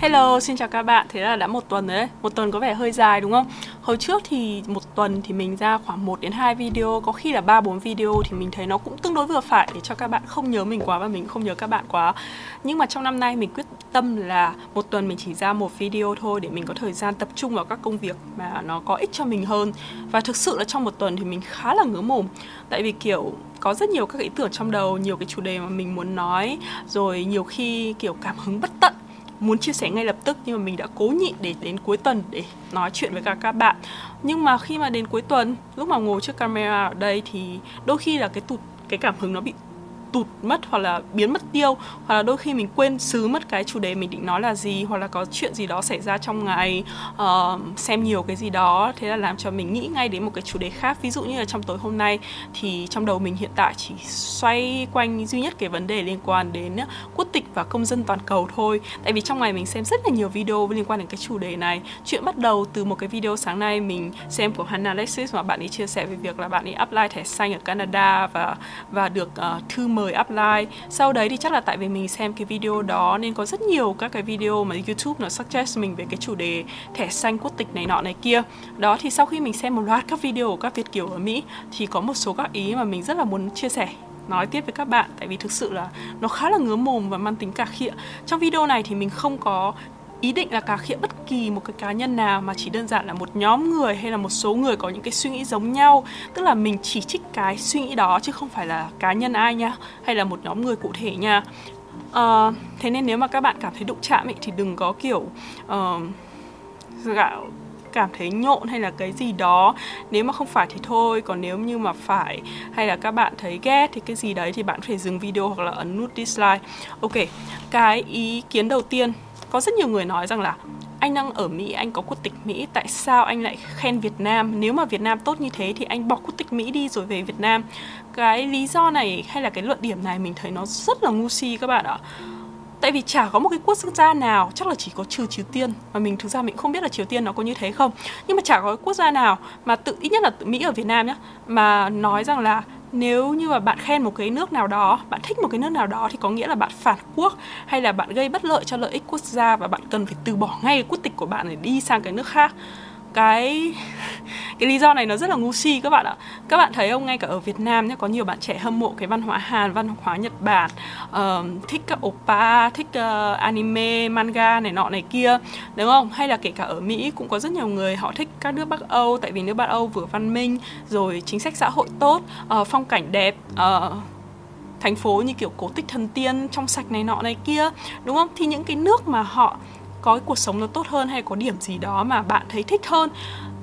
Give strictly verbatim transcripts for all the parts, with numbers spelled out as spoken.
Hello, xin chào các bạn. Thế là đã một tuần rồi đấy. Một tuần có vẻ hơi dài đúng không? Hồi trước thì một tuần thì mình ra khoảng một đến hai video, có khi là ba bốn video, thì mình thấy nó cũng tương đối vừa phải để cho các bạn không nhớ mình quá và mình không nhớ các bạn quá. Nhưng mà trong năm nay mình quyết tâm là một tuần mình chỉ ra một video thôi để mình có thời gian tập trung vào các công việc mà nó có ích cho mình hơn. Và thực sự là trong một tuần thì mình khá là ngứa mồm. Tại vì kiểu có rất nhiều các ý tưởng trong đầu, nhiều cái chủ đề mà mình muốn nói, rồi nhiều khi kiểu cảm hứng bất tận, muốn chia sẻ ngay lập tức, nhưng mà mình đã cố nhịn để đến cuối tuần để nói chuyện với cả các bạn. Nhưng mà khi mà đến cuối tuần, lúc mà ngồi trước camera ở đây thì đôi khi là cái tụt, cái cảm hứng nó bị tụt mất, hoặc là biến mất tiêu, hoặc là đôi khi mình quên xứ mất cái chủ đề mình định nói là gì, hoặc là có chuyện gì đó xảy ra trong ngày, uh, xem nhiều cái gì đó, thế là làm cho mình nghĩ ngay đến một cái chủ đề khác. Ví dụ như là trong tối hôm nay thì trong đầu mình hiện tại chỉ xoay quanh duy nhất cái vấn đề liên quan đến quốc tịch và công dân toàn cầu thôi. Tại vì trong ngày mình xem rất là nhiều video liên quan đến cái chủ đề này. Chuyện bắt đầu từ một cái video sáng nay mình xem của Hannah Alexis, mà bạn ấy chia sẻ về việc là bạn ấy apply thẻ xanh ở Canada và và được uh, thư mời apply. Sau đấy thì chắc là tại vì mình xem cái video đó nên có rất nhiều các cái video mà YouTube nó suggest mình về cái chủ đề thẻ xanh, quốc tịch này nọ này kia. Đó, thì sau khi mình xem một loạt các video của các Việt kiều ở Mỹ thì có một số các ý mà mình rất là muốn chia sẻ, nói tiếp với các bạn, tại vì thực sự là nó khá là ngứa mồm và mang tính cà khịa. Trong video này thì mình không có ý định là cà khịa bất kỳ một cái cá nhân nào, mà chỉ đơn giản là một nhóm người hay là một số người có những cái suy nghĩ giống nhau. Tức là mình chỉ trích cái suy nghĩ đó chứ không phải là cá nhân ai nha, hay là một nhóm người cụ thể nha. uh, Thế nên nếu mà các bạn cảm thấy đụng chạm ấy, thì đừng có kiểu uh, gạo cảm thấy nhộn hay là cái gì đó. Nếu mà không phải thì thôi, còn nếu như mà phải hay là các bạn thấy ghét thì cái gì đấy thì bạn phải dừng video hoặc là ấn nút dislike. Ok, cái ý kiến đầu tiên, có rất nhiều người nói rằng là anh đang ở Mỹ, anh có quốc tịch Mỹ, tại sao anh lại khen Việt Nam? Nếu mà Việt Nam tốt như thế thì anh bỏ quốc tịch Mỹ đi rồi về Việt Nam. Cái lý do này hay là cái luận điểm này mình thấy nó rất là ngu si các bạn ạ. Tại vì chả có một cái quốc gia nào, chắc là chỉ có trừ Triều Tiên, mà mình thực ra mình không biết là Triều Tiên nó có như thế không, nhưng mà chả có cái quốc gia nào mà tự, ít nhất là tự Mỹ ở Việt Nam nhá, mà nói rằng là nếu như mà bạn khen một cái nước nào đó, bạn thích một cái nước nào đó thì có nghĩa là bạn phản quốc hay là bạn gây bất lợi cho lợi ích quốc gia và bạn cần phải từ bỏ ngay quốc tịch của bạn để đi sang cái nước khác. Cái cái lý do này nó rất là ngu si các bạn ạ. Các bạn thấy không, ngay cả ở Việt Nam nhé, có nhiều bạn trẻ hâm mộ cái văn hóa Hàn, văn hóa Nhật Bản, uh, thích các oppa, thích uh, anime, manga này nọ này kia, đúng không? Hay là kể cả ở Mỹ cũng có rất nhiều người họ thích các nước Bắc Âu, tại vì nước Bắc Âu vừa văn minh, rồi chính sách xã hội tốt, uh, phong cảnh đẹp, uh, thành phố như kiểu cổ tích thần tiên, trong sạch này nọ này kia, đúng không? Thì những cái nước mà họ có cái cuộc sống nó tốt hơn hay có điểm gì đó mà bạn thấy thích hơn,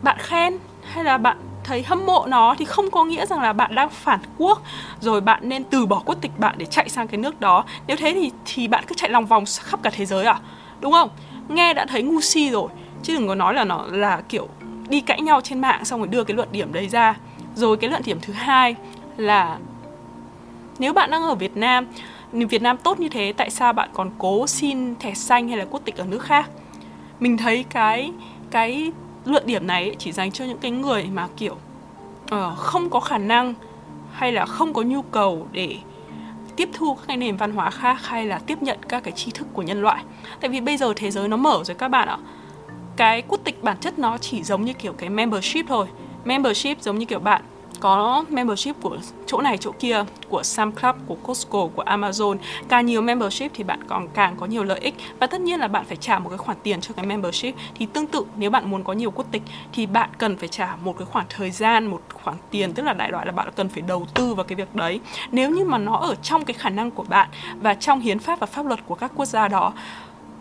bạn khen hay là bạn thấy hâm mộ nó thì không có nghĩa rằng là bạn đang phản quốc rồi bạn nên từ bỏ quốc tịch bạn để chạy sang cái nước đó. Nếu thế thì thì bạn cứ chạy lòng vòng khắp cả thế giới à, đúng không? Nghe đã thấy ngu si rồi, chứ đừng có nói là nó là kiểu đi cãi nhau trên mạng xong rồi đưa cái luận điểm đấy ra. Rồi cái luận điểm thứ hai là nếu bạn đang ở Việt Nam, Việt Nam tốt như thế, tại sao bạn còn cố xin thẻ xanh hay là quốc tịch ở nước khác? Mình thấy cái cái luận điểm này chỉ dành cho những cái người mà kiểu uh, không có khả năng hay là không có nhu cầu để tiếp thu các cái nền văn hóa khác hay là tiếp nhận các cái tri thức của nhân loại. Tại vì bây giờ thế giới nó mở rồi các bạn ạ. Cái quốc tịch bản chất nó chỉ giống như kiểu cái membership thôi. Membership giống như kiểu bạn có membership của chỗ này chỗ kia, của Sam Club, của Costco, của Amazon. Càng nhiều membership thì bạn còn càng có nhiều lợi ích, và tất nhiên là bạn phải trả một cái khoản tiền cho cái membership. Thì tương tự, nếu bạn muốn có nhiều quốc tịch thì bạn cần phải trả một cái khoảng thời gian, một khoản tiền, tức là đại loại là bạn cần phải đầu tư vào cái việc đấy. Nếu như mà nó ở trong cái khả năng của bạn và trong hiến pháp và pháp luật của các quốc gia đó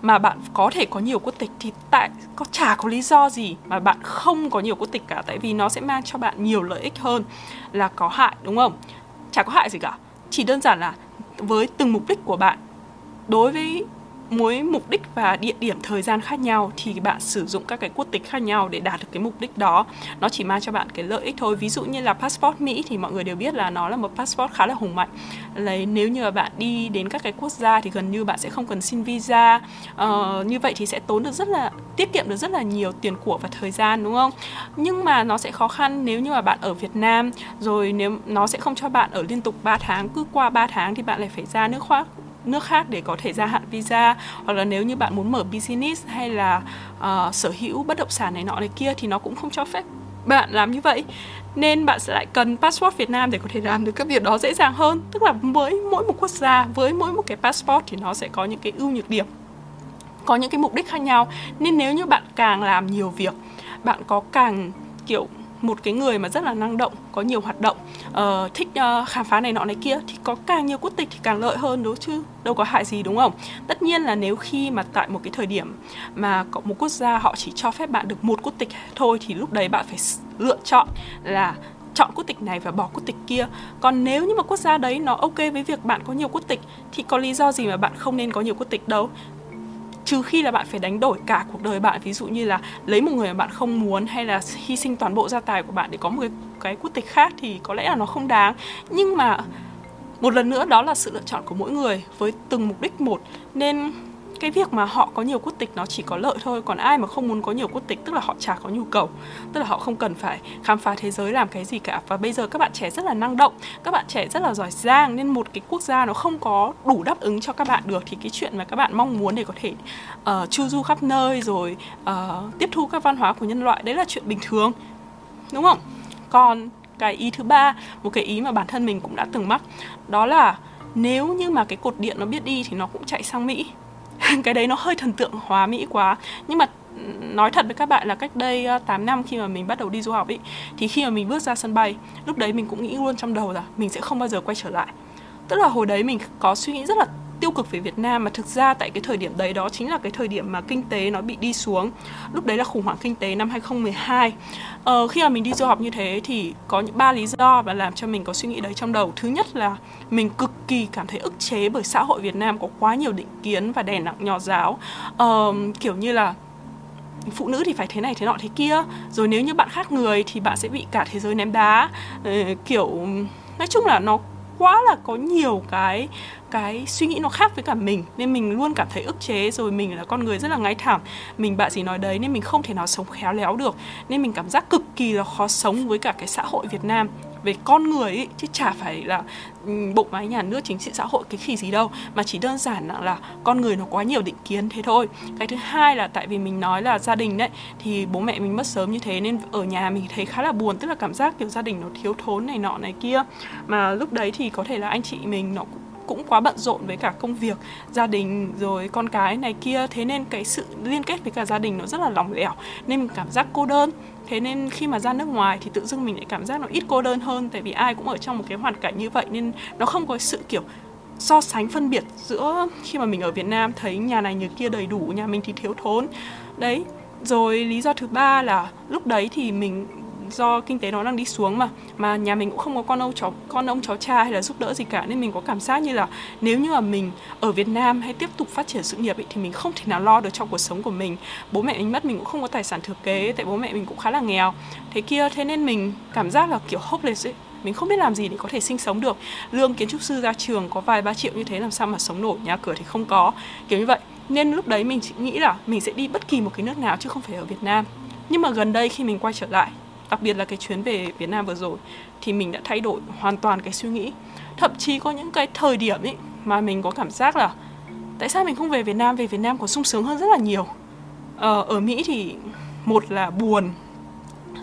mà bạn có thể có nhiều quốc tịch thì tại có chả có lý do gì mà bạn không có nhiều quốc tịch cả, tại vì nó sẽ mang cho bạn nhiều lợi ích hơn là có hại, đúng không? Chả có hại gì cả, chỉ đơn giản là với từng mục đích của bạn, đối với mỗi mục đích và địa điểm thời gian khác nhau thì bạn sử dụng các cái quốc tịch khác nhau để đạt được cái mục đích đó. Nó chỉ mang cho bạn cái lợi ích thôi. Ví dụ như là passport Mỹ thì mọi người đều biết là nó là một passport khá là hùng mạnh. Lấy, nếu như bạn đi đến các cái quốc gia thì gần như bạn sẽ không cần xin visa. Ờ, như vậy thì sẽ tốn được rất là tiết kiệm được rất là nhiều tiền của và thời gian, đúng không? Nhưng mà nó sẽ khó khăn nếu như mà bạn ở Việt Nam, rồi nếu nó sẽ không cho bạn ở liên tục ba tháng, cứ qua ba tháng thì bạn lại phải ra nước khác nước khác để có thể gia hạn visa, hoặc là nếu như bạn muốn mở business hay là uh, sở hữu bất động sản này nọ này kia thì nó cũng không cho phép bạn làm như vậy. Nên bạn sẽ lại cần passport Việt Nam để có thể làm được các việc đó dễ dàng hơn. Tức là với mỗi một quốc gia, với mỗi một cái passport thì nó sẽ có những cái ưu nhược điểm, có những cái mục đích khác nhau. Nên nếu như bạn càng làm nhiều việc, bạn có càng kiểu một cái người mà rất là năng động, có nhiều hoạt động, uh, thích uh, khám phá này nọ này kia, thì có càng nhiều quốc tịch thì càng lợi hơn, đúng chứ? Đâu có hại gì, đúng không? Tất nhiên là nếu khi mà tại một cái thời điểm mà có một quốc gia họ chỉ cho phép bạn được một quốc tịch thôi, thì lúc đấy bạn phải lựa chọn là chọn quốc tịch này và bỏ quốc tịch kia. Còn nếu như mà quốc gia đấy nó ok với việc bạn có nhiều quốc tịch thì có lý do gì mà bạn không nên có nhiều quốc tịch đâu. Trừ khi là bạn phải đánh đổi cả cuộc đời bạn, ví dụ như là lấy một người mà bạn không muốn hay là hy sinh toàn bộ gia tài của bạn để có một cái, cái quốc tịch khác thì có lẽ là nó không đáng. Nhưng mà một lần nữa đó là sự lựa chọn của mỗi người với từng mục đích một, nên cái việc mà họ có nhiều quốc tịch nó chỉ có lợi thôi. Còn ai mà không muốn có nhiều quốc tịch tức là họ chả có nhu cầu, tức là họ không cần phải khám phá thế giới làm cái gì cả. Và bây giờ các bạn trẻ rất là năng động, các bạn trẻ rất là giỏi giang, nên một cái quốc gia nó không có đủ đáp ứng cho các bạn được thì cái chuyện mà các bạn mong muốn để có thể uh, chu du khắp nơi rồi uh, tiếp thu các văn hóa của nhân loại, đấy là chuyện bình thường, đúng không? Còn cái ý thứ ba, một cái ý mà bản thân mình cũng đã từng mắc, đó là nếu như mà cái cột điện nó biết đi thì nó cũng chạy sang Mỹ. Cái đấy nó hơi thần tượng hóa Mỹ quá. Nhưng mà nói thật với các bạn là cách đây tám năm khi mà mình bắt đầu đi du học ý, thì khi mà mình bước ra sân bay, lúc đấy mình cũng nghĩ luôn trong đầu là mình sẽ không bao giờ quay trở lại. Tức là hồi đấy mình có suy nghĩ rất là tiêu cực về Việt Nam, mà thực ra tại cái thời điểm đấy đó chính là cái thời điểm mà kinh tế nó bị đi xuống. Lúc đấy là khủng hoảng kinh tế năm hai không một hai. Ờ, khi mà mình đi du học như thế thì có những ba lý do mà làm cho mình có suy nghĩ đấy trong đầu. Thứ nhất là mình cực kỳ cảm thấy ức chế bởi xã hội Việt Nam có quá nhiều định kiến và đè nặng nhò giáo. Ờ, kiểu như là phụ nữ thì phải thế này thế nọ thế kia, rồi nếu như bạn khác người thì bạn sẽ bị cả thế giới ném đá. Ờ, kiểu nói chung là nó quá là có nhiều cái cái suy nghĩ nó khác với cả mình, nên mình luôn cảm thấy ức chế. Rồi mình là con người rất là ngay thẳng, mình bạ gì nói đấy, nên mình không thể nào sống khéo léo được, nên mình cảm giác cực kỳ là khó sống với cả cái xã hội Việt Nam về con người ấy, chứ chả phải là bộ máy nhà nước chính trị xã hội cái khỉ gì đâu, mà chỉ đơn giản là, là con người nó quá nhiều định kiến thế thôi. Cái thứ hai là tại vì mình nói là gia đình đấy, thì bố mẹ mình mất sớm như thế nên ở nhà mình thấy khá là buồn, tức là cảm giác kiểu gia đình nó thiếu thốn này nọ này kia. Mà lúc đấy thì có thể là anh chị mình nó cũng cũng quá bận rộn với cả công việc, gia đình rồi con cái này kia, thế nên cái sự liên kết với cả gia đình nó rất là lỏng lẻo, nên mình cảm giác cô đơn. Thế nên khi mà ra nước ngoài thì tự dưng mình lại cảm giác nó ít cô đơn hơn, tại vì ai cũng ở trong một cái hoàn cảnh như vậy, nên nó không có sự kiểu so sánh phân biệt giữa khi mà mình ở Việt Nam thấy nhà này nhà kia đầy đủ, nhà mình thì thiếu thốn. Đấy, rồi lý do thứ ba là lúc đấy thì mình do kinh tế nó đang đi xuống mà mà nhà mình cũng không có con ông cháu con ông cháu cha hay là giúp đỡ gì cả, nên mình có cảm giác như là nếu như mà mình ở Việt Nam hay tiếp tục phát triển sự nghiệp ấy, thì mình không thể nào lo được cho cuộc sống của mình. Bố mẹ mình mất, mình cũng không có tài sản thừa kế, tại bố mẹ mình cũng khá là nghèo thế kia, thế nên mình cảm giác là kiểu hopeless ấy, mình không biết làm gì để có thể sinh sống được. Lương kiến trúc sư ra trường có vài ba triệu như thế làm sao mà sống nổi, nhà cửa thì không có, kiểu như vậy. Nên lúc đấy mình chỉ nghĩ là mình sẽ đi bất kỳ một cái nước nào chứ không phải ở Việt Nam. Nhưng mà gần đây khi mình quay trở lại, đặc biệt là cái chuyến về Việt Nam vừa rồi, thì mình đã thay đổi hoàn toàn cái suy nghĩ. Thậm chí có những cái thời điểm ấy mà mình có cảm giác là tại sao mình không về Việt Nam, về Việt Nam có sung sướng hơn rất là nhiều. Ờ, ở Mỹ thì một là buồn,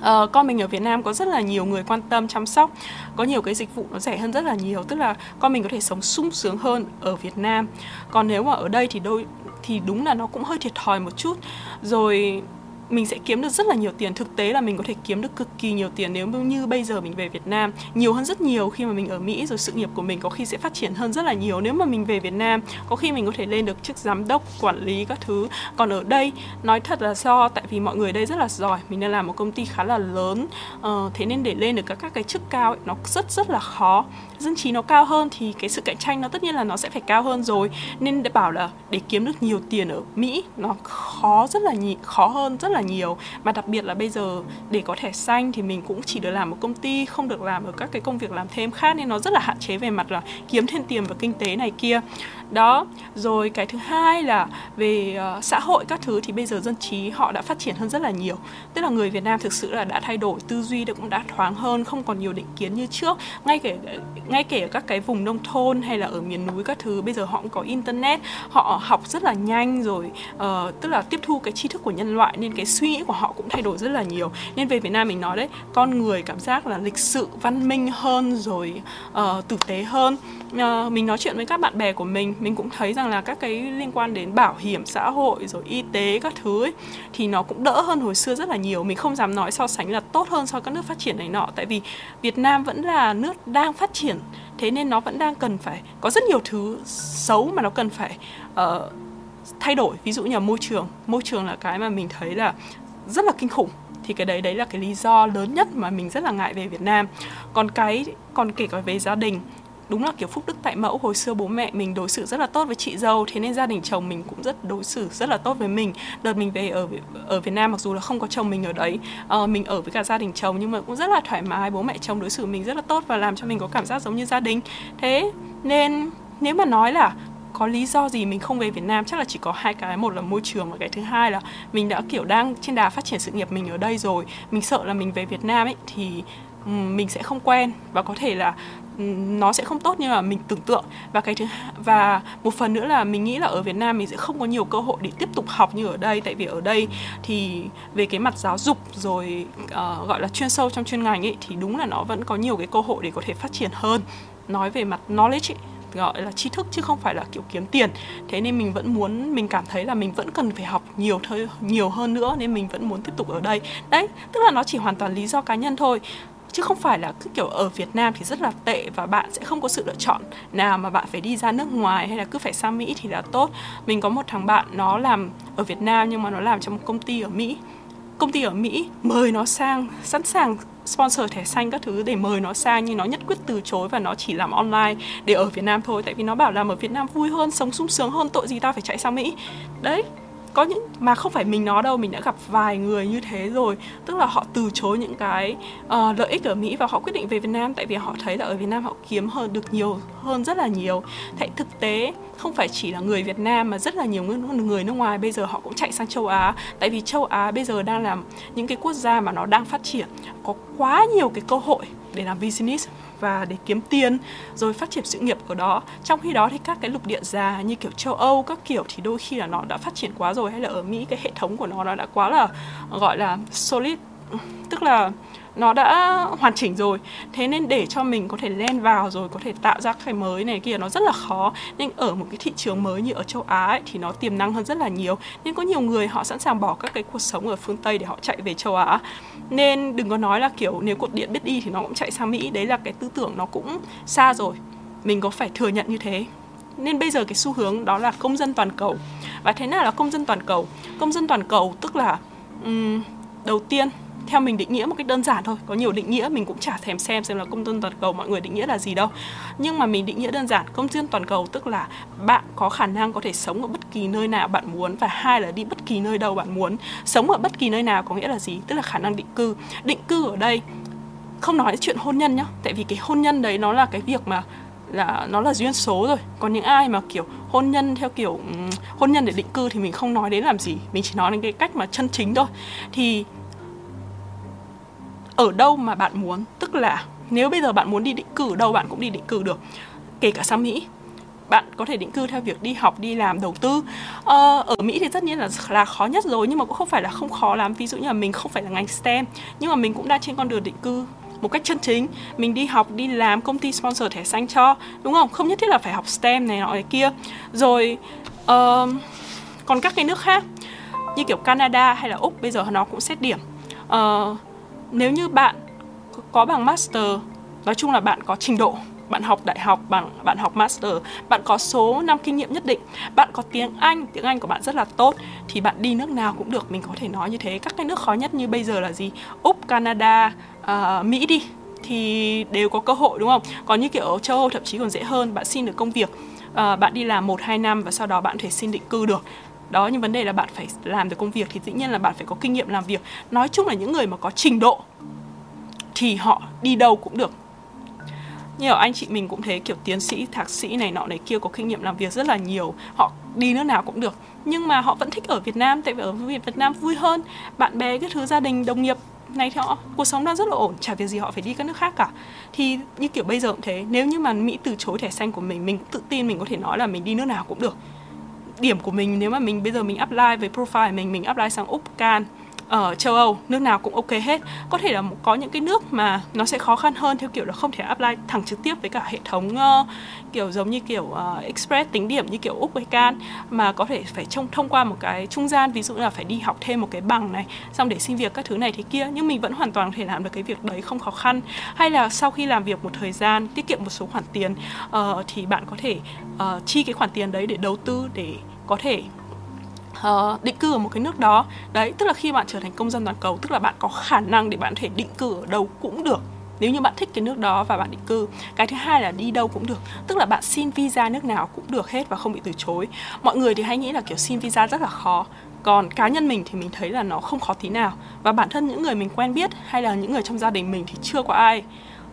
ờ, con mình ở Việt Nam có rất là nhiều người quan tâm, chăm sóc, có nhiều cái dịch vụ nó rẻ hơn rất là nhiều, tức là con mình có thể sống sung sướng hơn ở Việt Nam. Còn nếu mà ở đây thì, đôi, thì đúng là nó cũng hơi thiệt thòi một chút. Rồi mình sẽ kiếm được rất là nhiều tiền, thực tế là mình có thể kiếm được cực kỳ nhiều tiền nếu như bây giờ mình về Việt Nam, nhiều hơn rất nhiều khi mà mình ở Mỹ. Rồi sự nghiệp của mình có khi sẽ phát triển hơn rất là nhiều, nếu mà mình về Việt Nam có khi mình có thể lên được chức giám đốc, quản lý các thứ. Còn ở đây nói thật là do tại vì mọi người đây rất là giỏi, mình đang làm một công ty khá là lớn, ờ, thế nên để lên được các, các cái chức cao ấy, nó rất rất là khó. Dân trí nó cao hơn thì cái sự cạnh tranh nó tất nhiên là nó sẽ phải cao hơn rồi, nên để bảo là để kiếm được nhiều tiền ở Mỹ nó khó rất là nhị, khó hơn rất là là nhiều. Mà đặc biệt là bây giờ để có thẻ xanh thì mình cũng chỉ được làm ở công ty, không được làm ở các cái công việc làm thêm khác, nên nó rất là hạn chế về mặt là kiếm thêm tiền và kinh tế này kia. Đó, rồi cái thứ hai là về uh, xã hội các thứ thì bây giờ dân trí họ đã phát triển hơn rất là nhiều. Tức là người Việt Nam thực sự là đã thay đổi, tư duy được cũng đã thoáng hơn, không còn nhiều định kiến như trước. Ngay kể ngay kể ở các cái vùng nông thôn hay là ở miền núi các thứ, bây giờ họ cũng có internet, họ học rất là nhanh rồi, uh, tức là tiếp thu cái tri thức của nhân loại, nên cái suy nghĩ của họ cũng thay đổi rất là nhiều. Nên về Việt Nam mình nói đấy, con người cảm giác là lịch sự, văn minh hơn rồi, uh, tử tế hơn. Uh, mình nói chuyện với các bạn bè của mình, mình cũng thấy rằng là các cái liên quan đến bảo hiểm xã hội rồi y tế các thứ ấy, thì nó cũng đỡ hơn hồi xưa rất là nhiều. Mình không dám nói so sánh là tốt hơn so với các nước phát triển này nọ, tại vì Việt Nam vẫn là nước đang phát triển, thế nên nó vẫn đang cần phải có rất nhiều thứ xấu mà nó cần phải uh, thay đổi. Ví dụ như là môi trường, môi trường là cái mà mình thấy là rất là kinh khủng. Thì cái đấy đấy là cái lý do lớn nhất mà mình rất là ngại về Việt Nam. Còn cái còn kể cả về gia đình, đúng là kiểu phúc đức tại mẫu, hồi xưa bố mẹ mình đối xử rất là tốt với chị dâu, thế nên gia đình chồng mình cũng rất đối xử rất là tốt với mình. Đợt mình về ở ở Việt Nam, mặc dù là không có chồng mình ở đấy, uh, mình ở với cả gia đình chồng, nhưng mà cũng rất là thoải mái, bố mẹ chồng đối xử mình rất là tốt và làm cho mình có cảm giác giống như gia đình. Thế nên nếu mà nói là có lý do gì mình không về Việt Nam, chắc là chỉ có hai cái, một là môi trường và cái thứ hai là mình đã kiểu đang trên đà phát triển sự nghiệp mình ở đây rồi. Mình sợ là mình về Việt Nam ấy thì mình sẽ không quen và có thể là nó sẽ không tốt như là mình tưởng tượng. Và cái thứ và một phần nữa là mình nghĩ là ở Việt Nam mình sẽ không có nhiều cơ hội để tiếp tục học như ở đây, tại vì ở đây thì về cái mặt giáo dục rồi uh, gọi là chuyên sâu trong chuyên ngành ấy thì đúng là nó vẫn có nhiều cái cơ hội để có thể phát triển hơn, nói về mặt knowledge ấy, gọi là tri thức chứ không phải là kiểu kiếm tiền. Thế nên mình vẫn muốn, mình cảm thấy là mình vẫn cần phải học nhiều thôi, nhiều hơn nữa, nên mình vẫn muốn tiếp tục ở đây. Đấy, tức là nó chỉ hoàn toàn lý do cá nhân thôi, chứ không phải là cứ kiểu ở Việt Nam thì rất là tệ và bạn sẽ không có sự lựa chọn nào mà bạn phải đi ra nước ngoài hay là cứ phải sang Mỹ thì là tốt. Mình có một thằng bạn, nó làm ở Việt Nam nhưng mà nó làm trong một công ty ở Mỹ. Công ty ở Mỹ mời nó sang, sẵn sàng sponsor thẻ xanh các thứ để mời nó sang, nhưng nó nhất quyết từ chối và nó chỉ làm online để ở Việt Nam thôi. Tại vì nó bảo làm ở Việt Nam vui hơn, sống sung sướng hơn, tội gì tao phải chạy sang Mỹ. Đấy, có những mà không phải mình nó đâu, mình đã gặp vài người như thế rồi. Tức là họ từ chối những cái uh, lợi ích ở Mỹ và họ quyết định về Việt Nam, tại vì họ thấy là ở Việt Nam họ kiếm hơn được nhiều hơn rất là nhiều. Tại thực tế không phải chỉ là người Việt Nam mà rất là nhiều người nước ngoài bây giờ họ cũng chạy sang châu Á, tại vì châu Á bây giờ đang là những cái quốc gia mà nó đang phát triển, có quá nhiều cái cơ hội để làm business và để kiếm tiền rồi phát triển sự nghiệp của đó. Trong khi đó thì các cái lục địa già như kiểu châu Âu các kiểu thì đôi khi là nó đã phát triển quá rồi, hay là ở Mỹ cái hệ thống của nó nó đã quá là gọi là solid, tức là nó đã hoàn chỉnh rồi. Thế nên để cho mình có thể len vào rồi có thể tạo ra cái mới này kia nó rất là khó. Nhưng ở một cái thị trường mới như ở châu Á ấy, thì nó tiềm năng hơn rất là nhiều, nên có nhiều người họ sẵn sàng bỏ các cái cuộc sống ở phương Tây để họ chạy về châu Á. Nên đừng có nói là kiểu nếu cột điện biết đi thì nó cũng chạy sang Mỹ. Đấy là cái tư tưởng nó cũng xa rồi, mình có phải thừa nhận như thế. Nên bây giờ cái xu hướng đó là công dân toàn cầu. Và thế nào là công dân toàn cầu? Công dân toàn cầu tức là um, đầu tiên theo mình định nghĩa một cách đơn giản thôi, có nhiều định nghĩa mình cũng chả thèm xem xem là công dân toàn cầu mọi người định nghĩa là gì đâu, nhưng mà mình định nghĩa đơn giản, công dân toàn cầu tức là bạn có khả năng có thể sống ở bất kỳ nơi nào bạn muốn, và hai là đi bất kỳ nơi đâu bạn muốn. Sống ở bất kỳ nơi nào có nghĩa là gì? Tức là khả năng định cư. Định cư ở đây không nói chuyện hôn nhân nhá, tại vì cái hôn nhân đấy nó là cái việc mà là nó là duyên số rồi. Còn những ai mà kiểu hôn nhân theo kiểu hôn nhân để định cư thì mình không nói đến làm gì, mình chỉ nói đến cái cách mà chân chính thôi. Thì ở đâu mà bạn muốn, tức là nếu bây giờ bạn muốn đi định cư ở đâu bạn cũng đi định cư được, kể cả sang Mỹ. Bạn có thể định cư theo việc đi học, đi làm, đầu tư. ờ, Ở Mỹ thì tất nhiên là, là khó nhất rồi, nhưng mà cũng không phải là không khó lắm. Ví dụ như là mình không phải là ngành STEM, nhưng mà mình cũng đang trên con đường định cư một cách chân chính. Mình đi học, đi làm, công ty sponsor thẻ xanh cho, đúng không? Không nhất thiết là phải học STEM này nọ này kia. Rồi uh, còn các cái nước khác như kiểu Canada hay là Úc bây giờ nó cũng xét điểm. Ờ... Uh, Nếu như bạn có bằng master, nói chung là bạn có trình độ, bạn học đại học, bạn, bạn học master, bạn có số năm kinh nghiệm nhất định, bạn có tiếng Anh, tiếng Anh của bạn rất là tốt, thì bạn đi nước nào cũng được, mình có thể nói như thế. Các cái nước khó nhất như bây giờ là gì? Úc, Canada, uh, Mỹ đi, thì đều có cơ hội, đúng không? Còn như kiểu ở châu Âu thậm chí còn dễ hơn, bạn xin được công việc, uh, bạn đi làm một hai năm và sau đó bạn có thể xin định cư được. Đó, nhưng vấn đề là bạn phải làm được công việc thì dĩ nhiên là bạn phải có kinh nghiệm làm việc. Nói chung là những người mà có trình độ thì họ đi đâu cũng được. Nhiều anh chị mình cũng thế, kiểu tiến sĩ, thạc sĩ này nọ này kia, có kinh nghiệm làm việc rất là nhiều, họ đi nước nào cũng được. Nhưng mà họ vẫn thích ở Việt Nam, tại vì ở Việt Nam vui hơn, bạn bè, cái thứ gia đình, đồng nghiệp này thì họ, cuộc sống đang rất là ổn, chả việc gì họ phải đi các nước khác cả. Thì như kiểu bây giờ cũng thế, nếu như mà Mỹ từ chối thẻ xanh của mình, mình tự tin mình có thể nói là mình đi nước nào cũng được. Điểm của mình, nếu mà mình bây giờ mình apply với profile mình, mình apply sang Úc, Can, ở châu Âu, nước nào cũng ok hết. Có thể là có những cái nước mà nó sẽ khó khăn hơn, theo kiểu là không thể apply thẳng trực tiếp với cả hệ thống uh, kiểu giống như kiểu uh, express tính điểm như kiểu Úc hay Can, mà có thể phải trông, thông qua một cái trung gian, ví dụ là phải đi học thêm một cái bằng này, xong để xin việc các thứ này thế kia. Nhưng mình vẫn hoàn toàn có thể làm được cái việc đấy, không khó khăn. Hay là sau khi làm việc một thời gian, tiết kiệm một số khoản tiền, uh, thì bạn có thể uh, chi cái khoản tiền đấy để đầu tư, để có thể Uh, định cư ở một cái nước đó. Đấy, tức là khi bạn trở thành công dân toàn cầu, tức là bạn có khả năng để bạn có thể định cư ở đâu cũng được, nếu như bạn thích cái nước đó và bạn định cư. Cái thứ hai là đi đâu cũng được, tức là bạn xin visa nước nào cũng được hết và không bị từ chối. Mọi người thì hay nghĩ là kiểu xin visa rất là khó, còn cá nhân mình thì mình thấy là nó không khó tí nào. Và bản thân những người mình quen biết hay là những người trong gia đình mình thì chưa có ai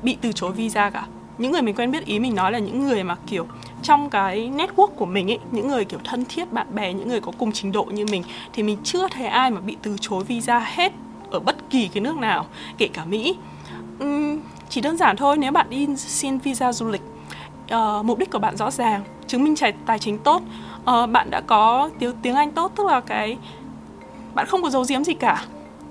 bị từ chối visa cả. Những người mình quen biết, ý mình nói là những người mà kiểu trong cái network của mình ấy, những người kiểu thân thiết, bạn bè, những người có cùng trình độ như mình, thì mình chưa thấy ai mà bị từ chối visa hết ở bất kỳ cái nước nào, kể cả Mỹ. uhm, Chỉ đơn giản thôi, nếu bạn đi xin visa du lịch, uh, mục đích của bạn rõ ràng, chứng minh tài chính tốt, uh, bạn đã có tiếng Anh tốt, tức là cái bạn không có giấu giếm gì cả.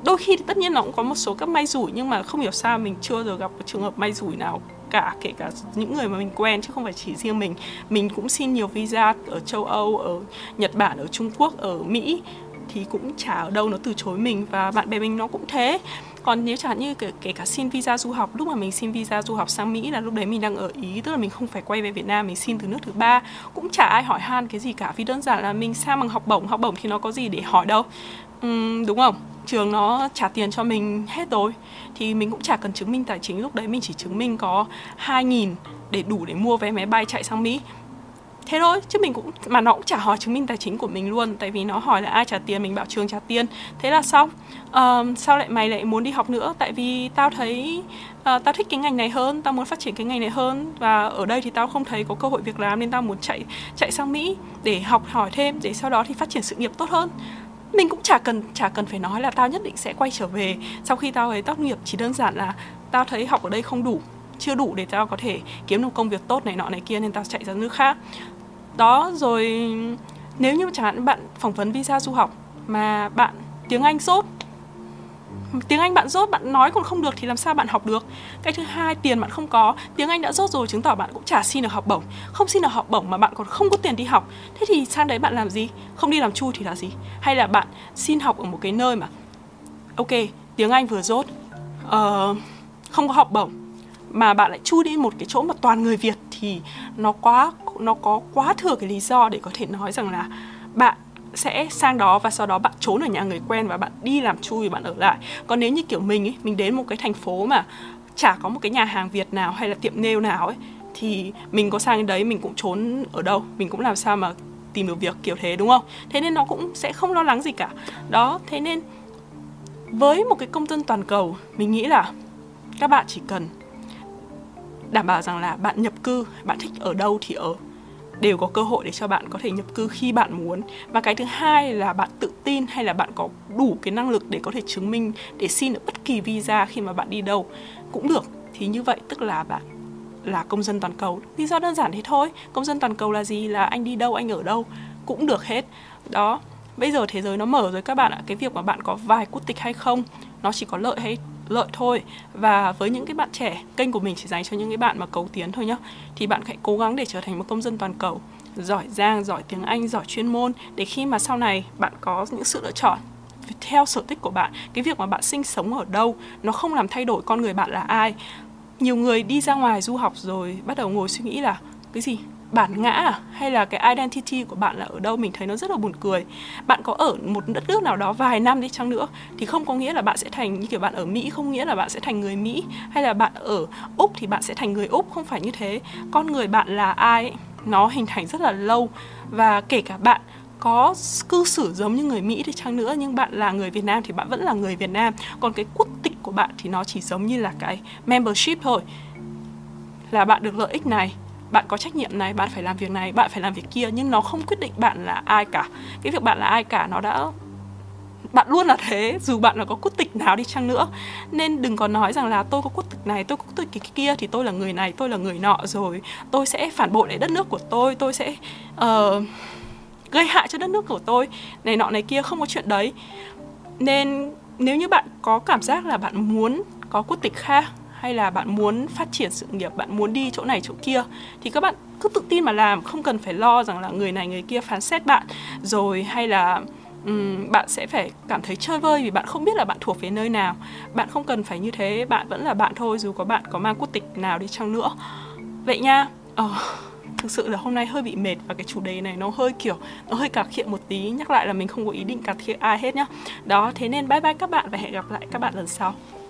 Đôi khi thì tất nhiên nó cũng có một số các may rủi, nhưng mà không hiểu sao mình chưa giờ gặp trường hợp may rủi nào cả, kể cả những người mà mình quen chứ không phải chỉ riêng mình. Mình cũng xin nhiều visa ở châu Âu, ở Nhật Bản, ở Trung Quốc, ở Mỹ, thì cũng chả ở đâu nó từ chối mình, và bạn bè mình nó cũng thế. Còn nếu chẳng như kể, kể cả xin visa du học, lúc mà mình xin visa du học sang Mỹ là lúc đấy mình đang ở Ý, tức là mình không phải quay về Việt Nam, mình xin từ nước thứ ba, cũng chả ai hỏi han cái gì cả, vì đơn giản là mình sang bằng học bổng. Học bổng thì nó có gì để hỏi đâu, uhm, đúng không? Trường nó trả tiền cho mình hết rồi, thì mình cũng chả cần chứng minh tài chính. Lúc đấy mình chỉ chứng minh có hai nghìn để đủ để mua vé máy bay chạy sang Mỹ, thế thôi. Chứ mình cũng, mà nó cũng chả hỏi chứng minh tài chính của mình luôn, tại vì nó hỏi là ai trả tiền, mình bảo trường trả tiền, thế là xong. À, sao lại mày lại muốn đi học nữa? Tại vì tao thấy à, tao thích cái ngành này hơn, tao muốn phát triển cái ngành này hơn, và ở đây thì tao không thấy có cơ hội việc làm, nên tao muốn chạy chạy sang Mỹ để học hỏi thêm, để sau đó thì phát triển sự nghiệp tốt hơn. Mình cũng chả cần chả cần phải nói là tao nhất định sẽ quay trở về sau khi tao ấy tốt nghiệp, chỉ đơn giản là tao thấy học ở đây không đủ, chưa đủ để tao có thể kiếm được công việc tốt này nọ này kia, nên tao chạy ra nước khác. Đó, rồi nếu như chẳng hạn bạn phỏng vấn visa du học mà bạn tiếng Anh dốt, tiếng Anh bạn dốt, bạn nói còn không được thì làm sao bạn học được. Cái thứ hai, tiền bạn không có, tiếng Anh đã dốt rồi, chứng tỏ bạn cũng chả xin được học bổng. Không xin được học bổng mà bạn còn không có tiền đi học, thế thì sang đấy bạn làm gì? Không đi làm chui thì là gì? Hay là bạn xin học ở một cái nơi mà ok, tiếng Anh vừa dốt, uh, không có học bổng, mà bạn lại chui đi một cái chỗ mà toàn người Việt, thì nó quá nó có quá thừa cái lý do để có thể nói rằng là bạn sẽ sang đó và sau đó bạn trốn ở nhà người quen và bạn đi làm chui, bạn ở lại. Còn nếu như kiểu mình ấy, mình đến một cái thành phố mà chả có một cái nhà hàng Việt nào hay là tiệm nail nào ấy, thì mình có sang đấy mình cũng trốn ở đâu, mình cũng làm sao mà tìm được việc, kiểu thế, đúng không? Thế nên nó cũng sẽ không lo lắng gì cả. Đó, thế nên với một cái công dân toàn cầu, mình nghĩ là các bạn chỉ cần đảm bảo rằng là bạn nhập cư, bạn thích ở đâu thì ở, đều có cơ hội để cho bạn có thể nhập cư khi bạn muốn. Và cái thứ hai là bạn tự tin, hay là bạn có đủ cái năng lực để có thể chứng minh, để xin được bất kỳ visa khi mà bạn đi đâu cũng được. Thì như vậy tức là bạn là công dân toàn cầu. Lý do đơn giản thế thôi. Công dân toàn cầu là gì? Là anh đi đâu, anh ở đâu cũng được hết. Đó, bây giờ thế giới nó mở rồi các bạn ạ. Cái việc mà bạn có vài quốc tịch hay không, nó chỉ có lợi hay lợi thôi. Và với những cái bạn trẻ, kênh của mình chỉ dành cho những cái bạn mà cầu tiến thôi nhá, thì bạn hãy cố gắng để trở thành một công dân toàn cầu, giỏi giang, giỏi tiếng Anh, giỏi chuyên môn, để khi mà sau này bạn có những sự lựa chọn theo sở thích của bạn, cái việc mà bạn sinh sống ở đâu nó không làm thay đổi con người bạn là ai. Nhiều người đi ra ngoài du học rồi bắt đầu ngồi suy nghĩ là cái gì? Bản ngã à? Hay là cái identity của bạn là ở đâu? Mình thấy nó rất là buồn cười. Bạn có ở một đất nước nào đó vài năm đi chăng nữa thì không có nghĩa là bạn sẽ thành, như kiểu bạn ở Mỹ không nghĩa là bạn sẽ thành người Mỹ, hay là bạn ở Úc thì bạn sẽ thành người Úc, không phải như thế. Con người bạn là ai ấy, nó hình thành rất là lâu. Và kể cả bạn có cư xử giống như người Mỹ thì chăng nữa, nhưng bạn là người Việt Nam thì bạn vẫn là người Việt Nam. Còn cái quốc tịch của bạn thì nó chỉ giống như là cái membership thôi, là bạn được lợi ích này, bạn có trách nhiệm này, bạn phải làm việc này, bạn phải làm việc kia, nhưng nó không quyết định bạn là ai cả. Cái việc bạn là ai cả nó đã... bạn luôn là thế, dù bạn là có quốc tịch nào đi chăng nữa. Nên đừng có nói rằng là tôi có quốc tịch này, tôi có quốc tịch cái kia thì tôi là người này, tôi là người nọ, rồi tôi sẽ phản bội lại đất nước của tôi, tôi sẽ uh, gây hại cho đất nước của tôi, này nọ này kia, không có chuyện đấy. Nên nếu như bạn có cảm giác là bạn muốn có quốc tịch khác, hay là bạn muốn phát triển sự nghiệp, bạn muốn đi chỗ này chỗ kia, thì các bạn cứ tự tin mà làm, không cần phải lo rằng là người này người kia phán xét bạn, rồi hay là um, bạn sẽ phải cảm thấy chơi vơi vì bạn không biết là bạn thuộc về nơi nào. Bạn không cần phải như thế, bạn vẫn là bạn thôi, dù có bạn có mang quốc tịch nào đi chăng nữa. Vậy nha. Ờ, thực sự là hôm nay hơi bị mệt và cái chủ đề này nó hơi kiểu, nó hơi cà khịa một tí. Nhắc lại là mình không có ý định cà khịa ai hết nhá. Đó, thế nên bye bye các bạn và hẹn gặp lại các bạn lần sau.